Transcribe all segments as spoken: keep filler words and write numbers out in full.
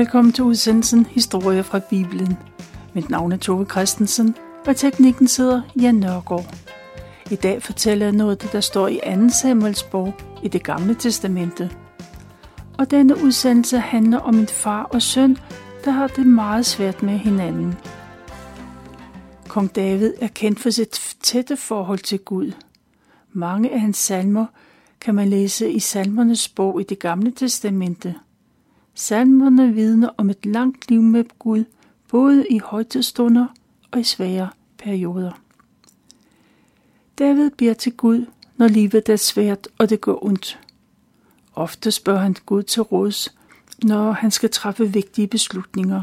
Velkommen til udsendelsen Historier fra Bibelen. Mit navn er Tove Christensen, og teknikken sidder Jan Nørgaard. I dag fortæller jeg noget af det, der står i anden Samuels bog i det gamle testamente. Og denne udsendelse handler om en far og søn, der har det meget svært med hinanden. Kong David er kendt for sit tætte forhold til Gud. Mange af hans salmer kan man læse i Salmernes bog i det gamle testamente. Salmerne vidner om et langt liv med Gud, både i højtidsstunder og i svære perioder. David beder til Gud, når livet er svært og det går ondt. Ofte spørger han Gud til råds, når han skal træffe vigtige beslutninger.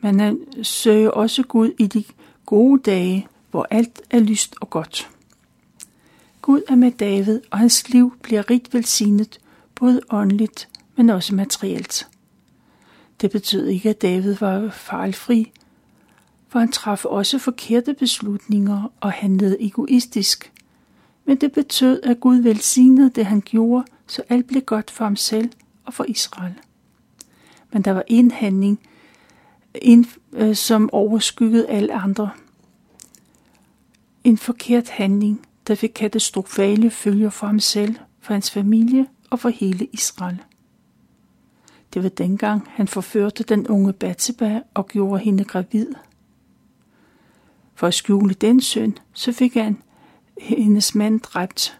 Men han søger også Gud i de gode dage, hvor alt er lyst og godt. Gud er med David, og hans liv bliver rigt velsignet, både åndeligt, men også materielt. Det betød ikke, at David var fejlfri, for han traf også forkerte beslutninger og handlede egoistisk. Men det betød, at Gud velsignede det, han gjorde, så alt blev godt for ham selv og for Israel. Men der var en handling, en, øh, som overskyggede alle andre. En forkert handling, der fik katastrofale følger for ham selv, for hans familie og for hele Israel. Det var dengang, han forførte den unge Batseba og gjorde hende gravid. For at skjule den synd, så fik han hendes mand dræbt.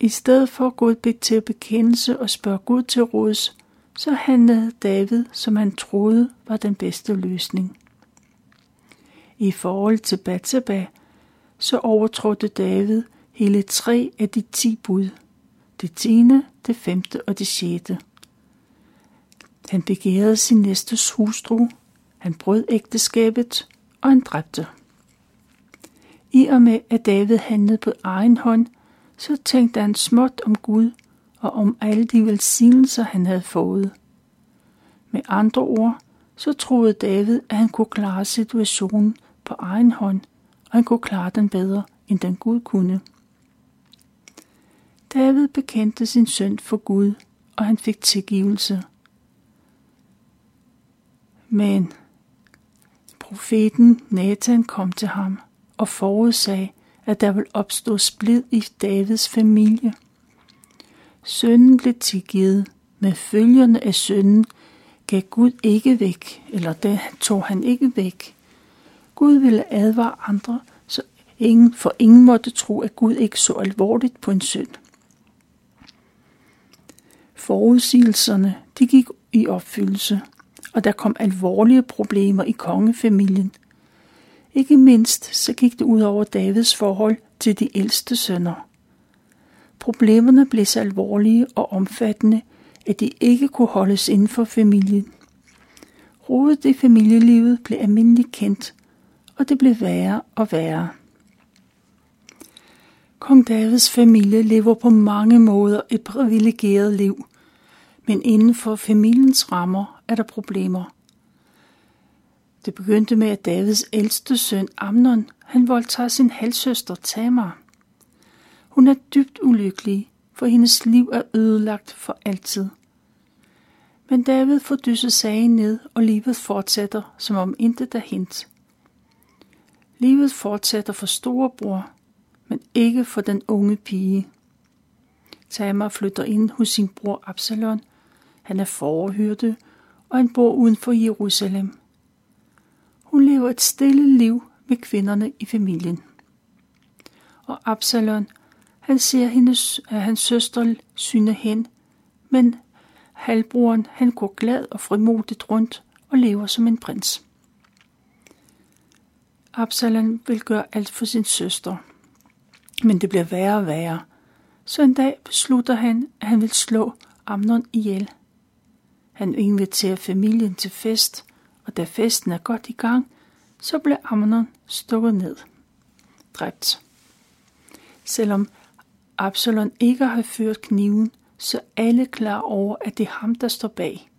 I stedet for at gå til bekendelse og spørge Gud til råds, så handlede David, som han troede var den bedste løsning. I forhold til Batseba, så overtrådte David hele tre af de ti bud. Det tiende, det femte og det sjette. Han begærede sin næstes hustru, han brød ægteskabet, og han dræbte. I og med, at David handlede på egen hånd, så tænkte han småt om Gud og om alle de velsignelser, han havde fået. Med andre ord, så troede David, at han kunne klare situationen på egen hånd, og han kunne klare den bedre, end den Gud kunne. David bekendte sin synd for Gud, og han fik tilgivelse. Men profeten Nathan kom til ham og forudsagde, at der ville opstå splid i Davids familie. Sønnen blev tilgivet, men følgerne af sønnen gav Gud ikke væk, eller det tog han ikke væk. Gud ville advare andre, så ingen, for ingen måtte tro, at Gud ikke så alvorligt på en synd. Forudsigelserne, de gik i opfyldelse, og der kom alvorlige problemer i kongefamilien. Ikke mindst så gik det ud over Davids forhold til de ældste sønner. Problemerne blev så alvorlige og omfattende, at de ikke kunne holdes inden for familien. Rodet i familielivet blev almindeligt kendt, og det blev værre og værre. Kong Davids familie lever på mange måder et privilegeret liv, men inden for familiens rammer er der problemer. Det begyndte med, at Davids ældste søn Amnon, han voldtager sin halvsøster Tamar. Hun er dybt ulykkelig, for hendes liv er ødelagt for altid. Men David får dysset sagen ned, og livet fortsætter, som om intet er hændt. Livet fortsætter for storebror, men ikke for den unge pige. Tamar flytter ind hos sin bror Absalom. Han er fårehyrde, og han bor uden for Jerusalem. Hun lever et stille liv med kvinderne i familien. Og Absalom, han ser hendes, hans søster syne hen, men halvbroren, han går glad og frimodigt rundt og lever som en prins. Absalom vil gøre alt for sin søster, men det bliver værre og værre. Så en dag beslutter han, at han vil slå Amnon ihjel. Han inviterer familien til fest, og da festen er godt i gang, så bliver Amnon stukket ned, dræbt. Selvom Absalom ikke har ført kniven, så er alle klar over, at det er ham, der står bag.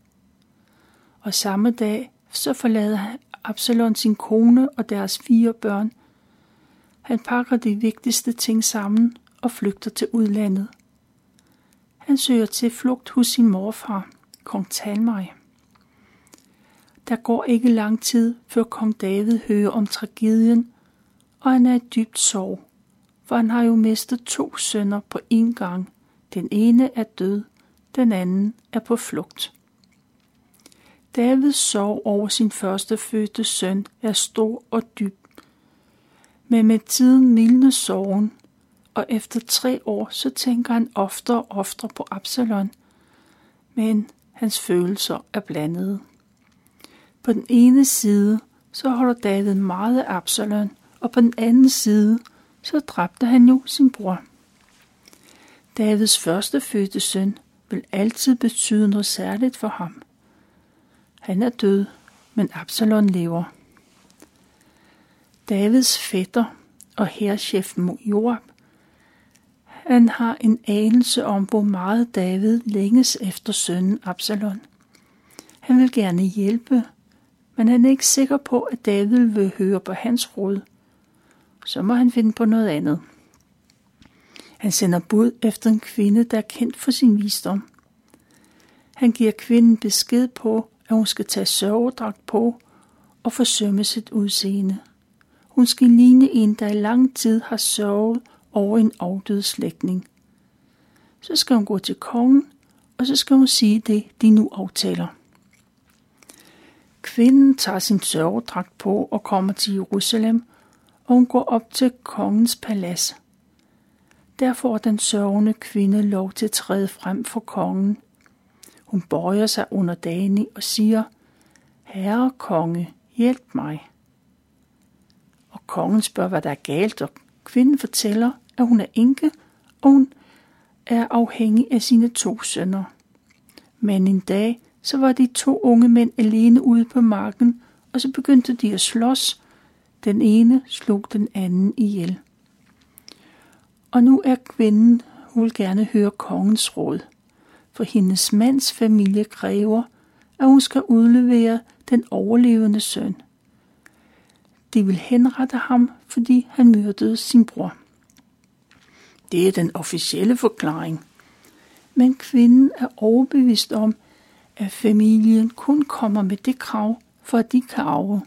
Og samme dag, så forlader Absalom sin kone og deres fire børn. Han pakker de vigtigste ting sammen og flygter til udlandet. Han søger til flugt hos sin morfar, kong Talmai. Der går ikke lang tid, før kong David hører om tragedien, og han er i dybt sorg, for han har jo mistet to sønner på én gang. Den ene er død, den anden er på flugt. Davids sorg over sin førstefødte søn er stor og dyb, men med tiden mildner sorgen, og efter tre år så tænker han oftere og oftere på Absalom, men hans følelser er blandede. På den ene side så holder David meget af Absalom, og på den anden side så dræbte han jo sin bror. Davids førstefødte søn vil altid betyde noget særligt for ham. Han er død, men Absalom lever. Davids fætter og hærchef Joab, han har en anelse om, hvor meget David længes efter sønnen Absalom. Han vil gerne hjælpe, men han er ikke sikker på, at David vil høre på hans råd. Så må han finde på noget andet. Han sender bud efter en kvinde, der er kendt for sin visdom. Han giver kvinden besked på, at hun skal tage sørgedragt på og forsømme sit udseende. Hun skal ligne en, der i lang tid har sørget over en afdød slægtning. Så skal hun gå til kongen, og så skal hun sige det, de nu aftaler. Kvinden tager sin sørgedragt på og kommer til Jerusalem, og hun går op til kongens palads. Der får den sørgende kvinde lov til at træde frem for kongen. Hun bøjer sig under dagen og siger, "Herre konge, hjælp mig." Og kongen spørger, hvad der er galt, og kvinden fortæller, at hun er enke, og hun er afhængig af sine to sønner. Men en dag, så var de to unge mænd alene ude på marken, og så begyndte de at slås. Den ene slog den anden ihjel. Og nu er kvinden, hun vil gerne høre kongens råd, for hendes mands familie kræver, at hun skal udlevere den overlevende søn. De vil henrette ham, fordi han myrdede sin bror. Det er den officielle forklaring. Men kvinden er overbevist om, at familien kun kommer med det krav, for at de kan arve.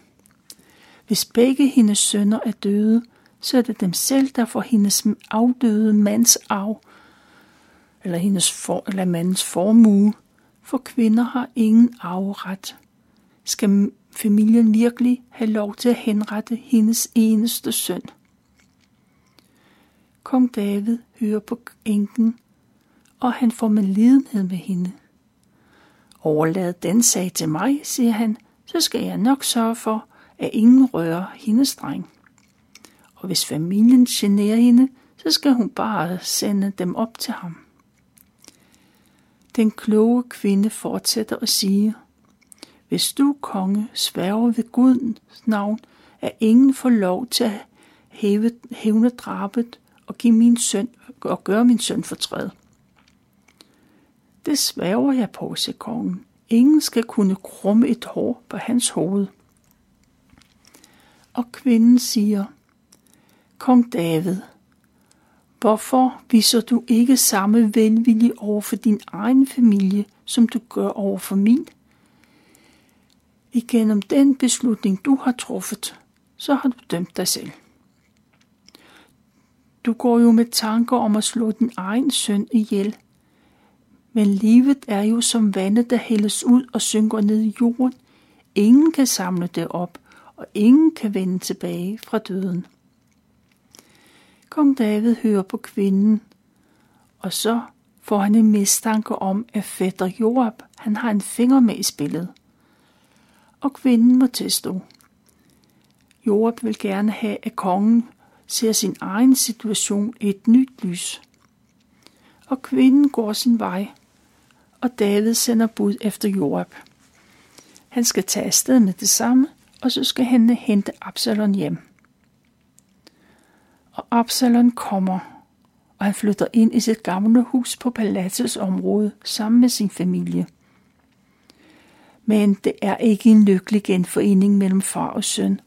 Hvis begge hendes sønner er døde, så er det dem selv, der får hendes afdøde mands arv, eller, hendes for, eller mandens formue, for kvinder har ingen arveret. Skal familien virkelig have lov til at henrette hendes eneste søn? Kong David hører på enken, og han får medlidenhed med hende. Overlad den sag til mig, siger han, så skal jeg nok sørge for, at ingen rører hendes dreng. Og hvis familien generer hende, så skal hun bare sende dem op til ham. Den kloge kvinde fortsætter og siger, hvis du, konge, sværger ved Guds navn, at ingen får lov til at hævne drabet og, give min søn, og gøre min søn fortræd. Det sværger jeg på, siger kongen. Ingen skal kunne krumme et hår på hans hoved. Og kvinden siger, kong David, hvorfor viser du ikke samme velvilje over for din egen familie, som du gør over for min? Igennem den beslutning, du har truffet, så har du dømt dig selv. Du går jo med tanker om at slå din egen søn ihjel, men livet er jo som vandet, der hældes ud og synker ned i jorden. Ingen kan samle det op, og ingen kan vende tilbage fra døden. Kong David hører på kvinden, og så får han en mistanke om, at fætter Joab, han har en finger med i spillet. Og kvinden må tilstå. Joab vil gerne have, at kongen ser sin egen situation i et nyt lys. Og kvinden går sin vej, og David sender bud efter Joab. Han skal tage afsted med det samme, og så skal han hente Absalom hjem. Og Absalom kommer, og han flytter ind i sit gamle hus på paladsets område sammen med sin familie. Men det er ikke en lykkelig genforening mellem far og søn,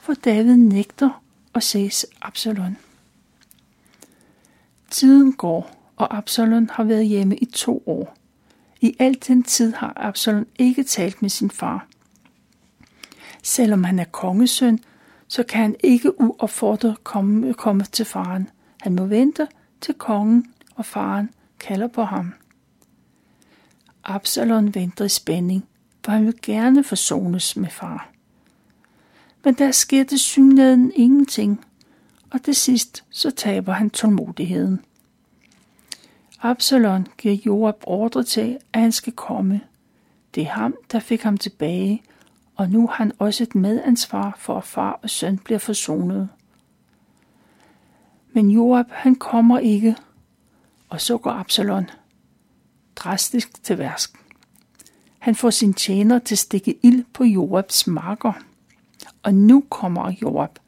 for David nægter at se Absalom. Tiden går, og Absalom har været hjemme i to år. I al den tid har Absalom ikke talt med sin far. Selvom han er kongesøn, så kan han ikke uopfordret komme, komme til faren. Han må vente til kongen og faren kalder på ham. Absalom venter i spænding, for han vil gerne forsones med far. Men der sker tilsyneladende ingenting, og til sidst så taber han tålmodigheden. Absalom giver Joab ordre til, at han skal komme. Det er ham, der fik ham tilbage, og nu har han også et medansvar for, at far og søn bliver forsonet. Men Joab, han kommer ikke, og så går Absalom drastisk til værsk. Han får sin tjener til at stikke ild på Joabs marker, og nu kommer Joab.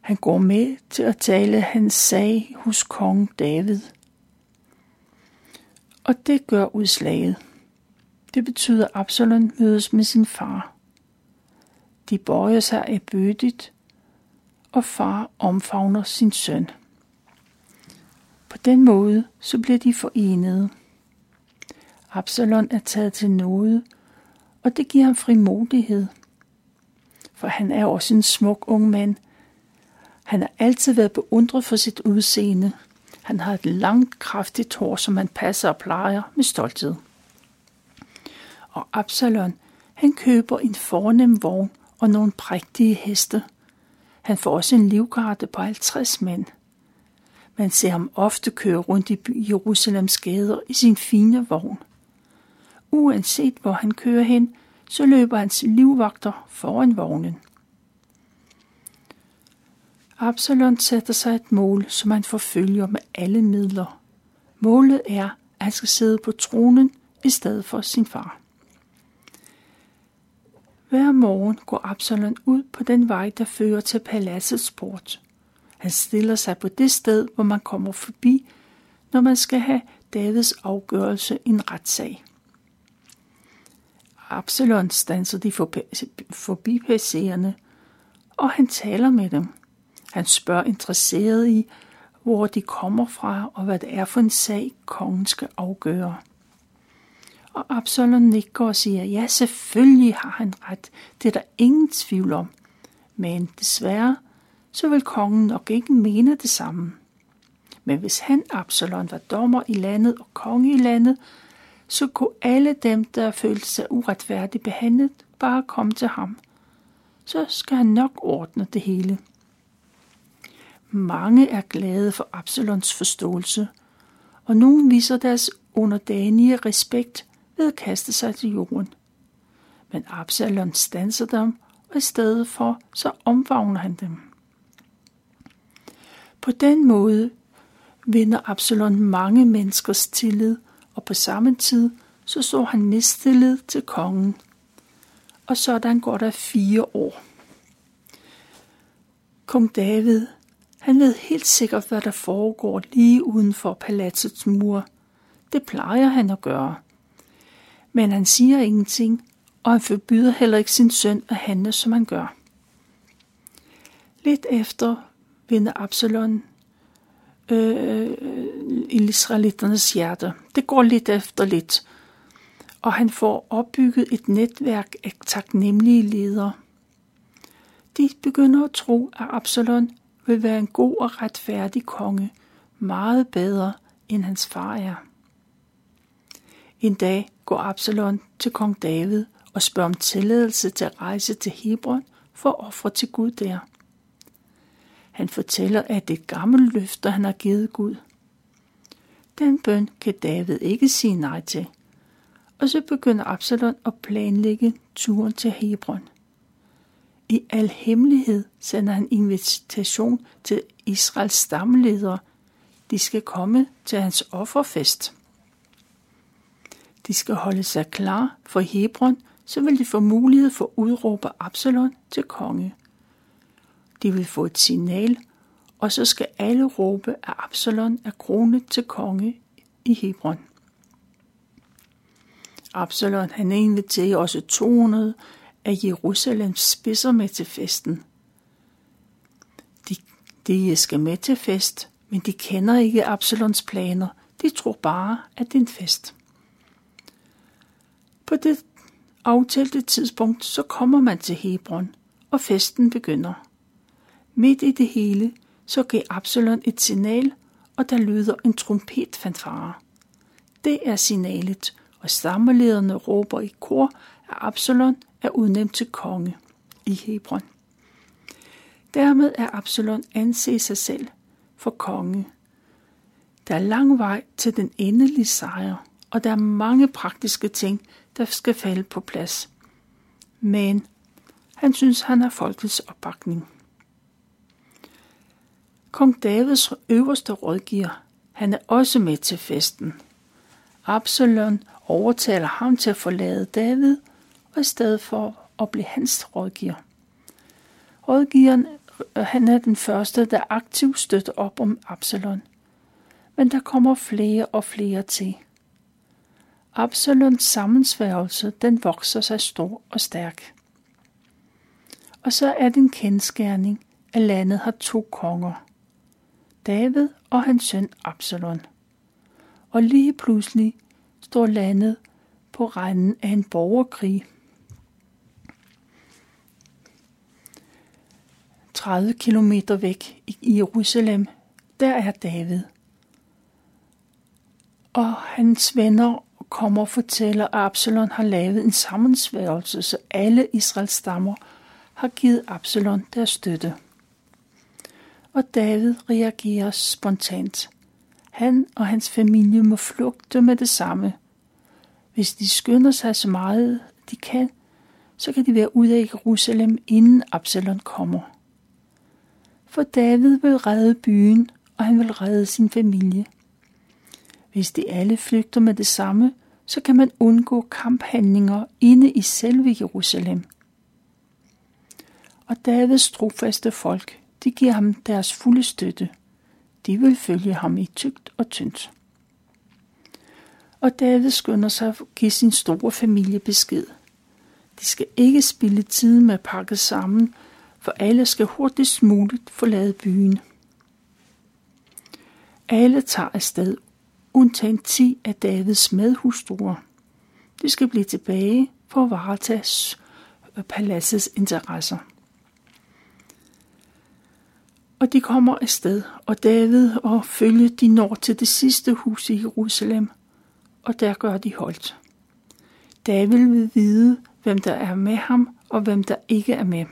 Han går med til at tale hans sag hos kong David. Og det gør udslaget. Det betyder, at Absalom mødes med sin far. De bøjer sig ærbødigt, og far omfavner sin søn. På den måde så bliver de forenede. Absalom er taget til nåde, og det giver ham frimodighed. For han er også en smuk ung mand. Han har altid været beundret for sit udseende. Han har et langt, kraftigt hår, som han passer og plejer med stolthed. Og Absalom, han køber en fornem vogn og nogle prægtige heste. Han får også en livgarde på halvtreds mænd. Man ser ham ofte køre rundt i Jerusalems gader i sin fine vogn. Uanset hvor han kører hen, så løber hans livvagter foran vognen. Absalom sætter sig et mål, som han forfølger med alle midler. Målet er, at han skal sidde på tronen i stedet for sin far. Hver morgen går Absalom ud på den vej, der fører til paladsets port. Han stiller sig på det sted, hvor man kommer forbi, når man skal have Davids afgørelse i en retssag. Absalom standser de forbi passerende, og han taler med dem. Han spørger interesseret i, hvor de kommer fra og hvad det er for en sag, kongen skal afgøre. Og Absalom nikker og siger, ja, selvfølgelig har han ret. Det er der ingen tvivl om. Men desværre, så vil kongen nok ikke mene det samme. Men hvis han, Absalom, var dommer i landet og konge i landet, så kunne alle dem, der følte sig uretfærdigt behandlet, bare komme til ham. Så skal han nok ordne det hele. Mange er glade for Absaloms forståelse, og nogen viser deres underdanige respekt ved at kaste sig til jorden. Men Absalom standser dem, og i stedet for, så omfavner han dem. På den måde vinder Absalom mange menneskers tillid, og på samme tid så så han mistillid til kongen. Og sådan går der fire år. Kong David, han ved helt sikkert, hvad der foregår lige uden for paladsets mur. Det plejer han at gøre. Men han siger ingenting, og han forbyder heller ikke sin søn at handle, som han gør. Lidt efter vinder Absalom øh, israelitternes hjerte. Det går lidt efter lidt, og han får opbygget et netværk af taknemmelige ledere. De begynder at tro, at Absalom vil være en god og retfærdig konge, meget bedre end hans far er. En dag går Absalom til kong David og spørger om tilladelse til at rejse til Hebron for at ofre til Gud der. Han fortæller, at det er et gammelt løfte, han har givet Gud. Den bøn kan David ikke sige nej til, og så begynder Absalom at planlægge turen til Hebron. I al hemmelighed sender han invitation til Israels stammeledere. De skal komme til hans offerfest. De skal holde sig klar for Hebron, så vil de få mulighed for at udråbe Absalom til konge. De vil få et signal, og så skal alle råbe, at Absalom er kronet til konge i Hebron. Absalom, han inviterer også to hundrede af Jerusalems spidser med til festen. De, de skal med til fest, men de kender ikke Absaloms planer. De tror bare, at det er en fest. På det aftalte tidspunkt, så kommer man til Hebron, og festen begynder. Midt i det hele, så gav Absalom et signal, og der lyder en trompetfanfare. Det er signalet, og stammelederne råber i kor, at Absalom er udnævnt til konge i Hebron. Dermed er Absalom anset sig selv for konge. Der er lang vej til den endelige sejr, og der er mange praktiske ting, der skal falde på plads. Men han synes, han har folkets opbakning. Kong Davids øverste rådgiver, han er også med til festen. Absalom overtaler ham til at forlade David, og i stedet for at blive hans rådgiver. Rådgiveren, han er den første, der aktivt støtter op om Absalom. Men der kommer flere og flere til. Absaloms sammensværgelse, den vokser sig stor og stærk. Og så er det en kendsgerning, at landet har to konger. David og hans søn Absalom. Og lige pludselig står landet på randen af en borgerkrig. tredive kilometer væk i Jerusalem, der er David. Og hans venner kommer og fortæller, at Absalom har lavet en sammensværgelse, så alle Israels stammer har givet Absalom deres støtte. Og David reagerer spontant. Han og hans familie må flygte med det samme. Hvis de skynder sig så meget de kan, så kan de være ude af Jerusalem, inden Absalom kommer. For David vil redde byen, og han vil redde sin familie. Hvis de alle flygter med det samme, så kan man undgå kamphandlinger inde i selve Jerusalem. Og Davids trofaste folk, de giver ham deres fulde støtte. De vil følge ham i tykt og tyndt. Og David skynder sig at give sin store familie besked. De skal ikke spilde tid med at pakke sammen, for alle skal hurtigst muligt forlade byen. Alle tager afsted, undtagen ti af Davids medhustruer. De skal blive tilbage for at varetage paladsets interesser. Og de kommer afsted, og David og følge de når til det sidste hus i Jerusalem, og der gør de holdt. David vil vide, hvem der er med ham, og hvem der ikke er med.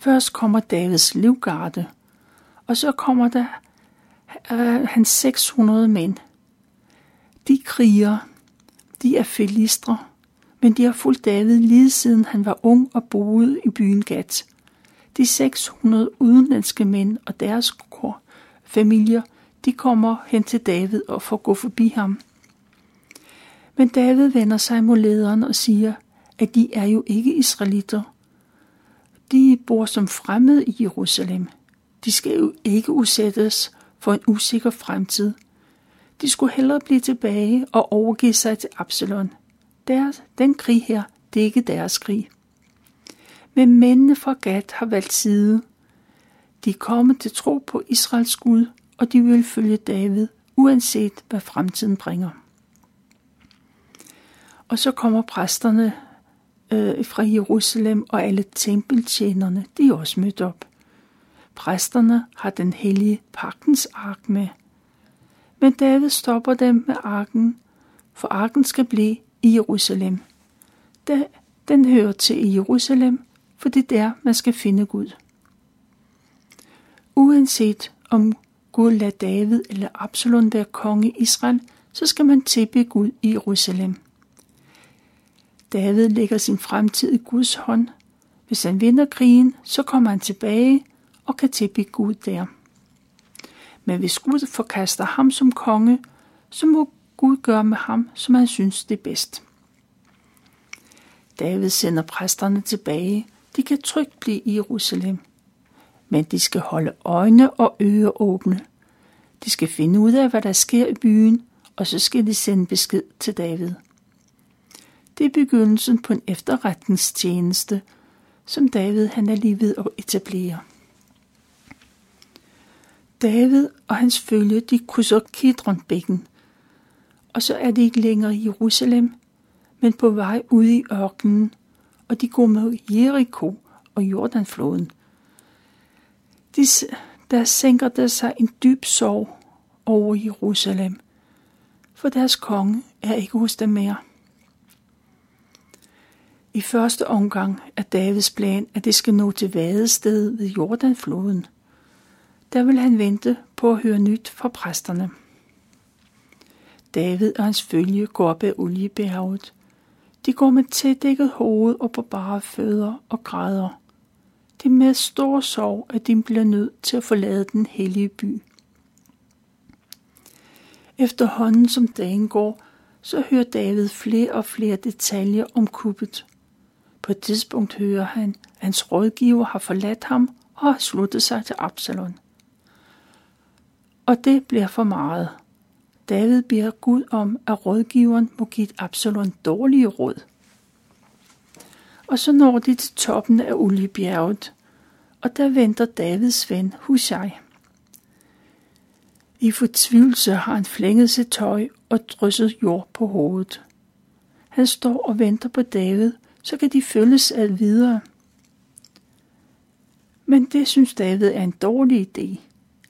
Først kommer Davids livgarde, og så kommer der uh, hans seks hundrede mænd. De kriger, de er filistre, men de har fulgt David lige siden han var ung og boede i byen Gat. De seks hundrede udenlandske mænd og deres familier, de kommer hen til David og får gå forbi ham. Men David vender sig mod lederen og siger, at de er jo ikke israelitter. De bor som fremmede i Jerusalem. De skal jo ikke udsættes for en usikker fremtid. De skulle hellere blive tilbage og overgive sig til Absalom. Deres, den krig her, det er ikke deres krig. Men mændene fra Gat har valgt side. De er kommet til tro på Israels Gud, og de vil følge David, uanset hvad fremtiden bringer. Og så kommer præsterne øh, fra Jerusalem, og alle tempeltjenerne, de er også mødt op. Præsterne har den hellige pagtens ark med. Men David stopper dem med arken, for arken skal blive i Jerusalem. Da Den hører til i Jerusalem, for det er der, man skal finde Gud. Uanset om Gud lader David eller Absalom være konge i Israel, så skal man tilbe Gud i Jerusalem. David lægger sin fremtid i Guds hånd. Hvis han vinder krigen, så kommer han tilbage og kan tilbe Gud der. Men hvis Gud forkaster ham som konge, så må Gud gøre med ham, som han synes det er bedst. David sender præsterne tilbage. De kan trygt blive i Jerusalem. Men de skal holde øjne og ører åbne. De skal finde ud af, hvad der sker i byen, og så skal de sende besked til David. Det er begyndelsen på en efterretningstjeneste, som David han er lige ved at etablere. David og hans følge, de krydser Kidronbækken, og så er de ikke længere i Jerusalem, men på vej ud i ørkenen, og de går mod Jeriko og Jordanfloden. De, der sænker der sig en dyb sorg over Jerusalem, for deres konge er ikke hos dem mere. I første omgang er Davids plan, at det skal nå til vadested ved Jordanfloden. Der vil han vente på at høre nyt fra præsterne. David og hans følge går op ad Oliebjerget. De går med tædækket hoved og på bare fødder og græder. Det er med stor sorg, at de bliver nødt til at forlade den hellige by. Efterhånden som dagen går, så hører David flere og flere detaljer om kuppet. På et tidspunkt hører han, at hans rådgiver har forladt ham og har sluttet sig til Absalom. Og det bliver for meget. David beder Gud om, at rådgiveren må give Absalom dårlige råd. Og så når de til toppen af Oliebjerget, og der venter Davids ven Hushai. I fortvivlelse har han flænget sit tøj og drysset jord på hovedet. Han står og venter på David, så kan de følges ad videre. Men det synes David er en dårlig idé.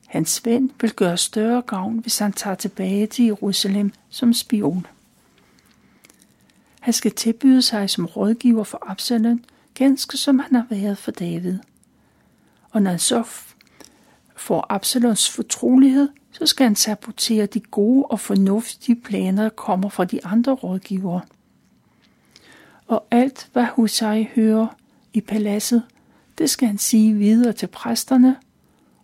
Hans ven vil gøre større gavn, hvis han tager tilbage til Jerusalem som spion. Han skal tilbyde sig som rådgiver for Absalom, ganske som han har været for David. Og når han så får Absaloms fortrolighed, så skal han sabotere de gode og fornuftige planer, der kommer fra de andre rådgivere. Og alt, hvad Hushai hører i paladset, det skal han sige videre til præsterne,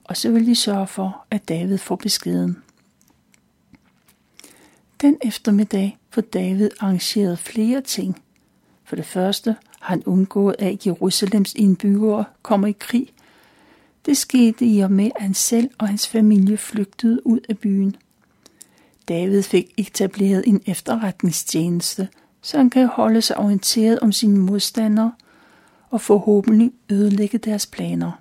og så vil de sørge for, at David får beskeden. Den eftermiddag får David arrangeret flere ting. For det første har han undgået, at Jerusalems indbyggere kommer i krig. Det skete i og med, at han selv og hans familie flygtede ud af byen. David fik etableret en efterretningstjeneste, så han kan holde sig orienteret om sine modstandere og forhåbentlig ødelægge deres planer.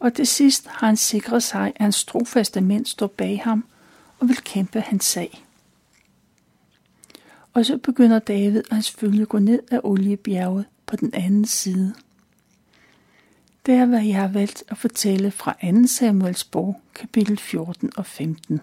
Og til sidst har han sikret sig, at hans trofaste mænd står bag ham og vil kæmpe hans sag. Og så begynder David og hans følge at gå ned ad Oliebjerget på den anden side. Det er, hvad jeg har valgt at fortælle fra anden Samuels bog, kapitel fjorten og femten.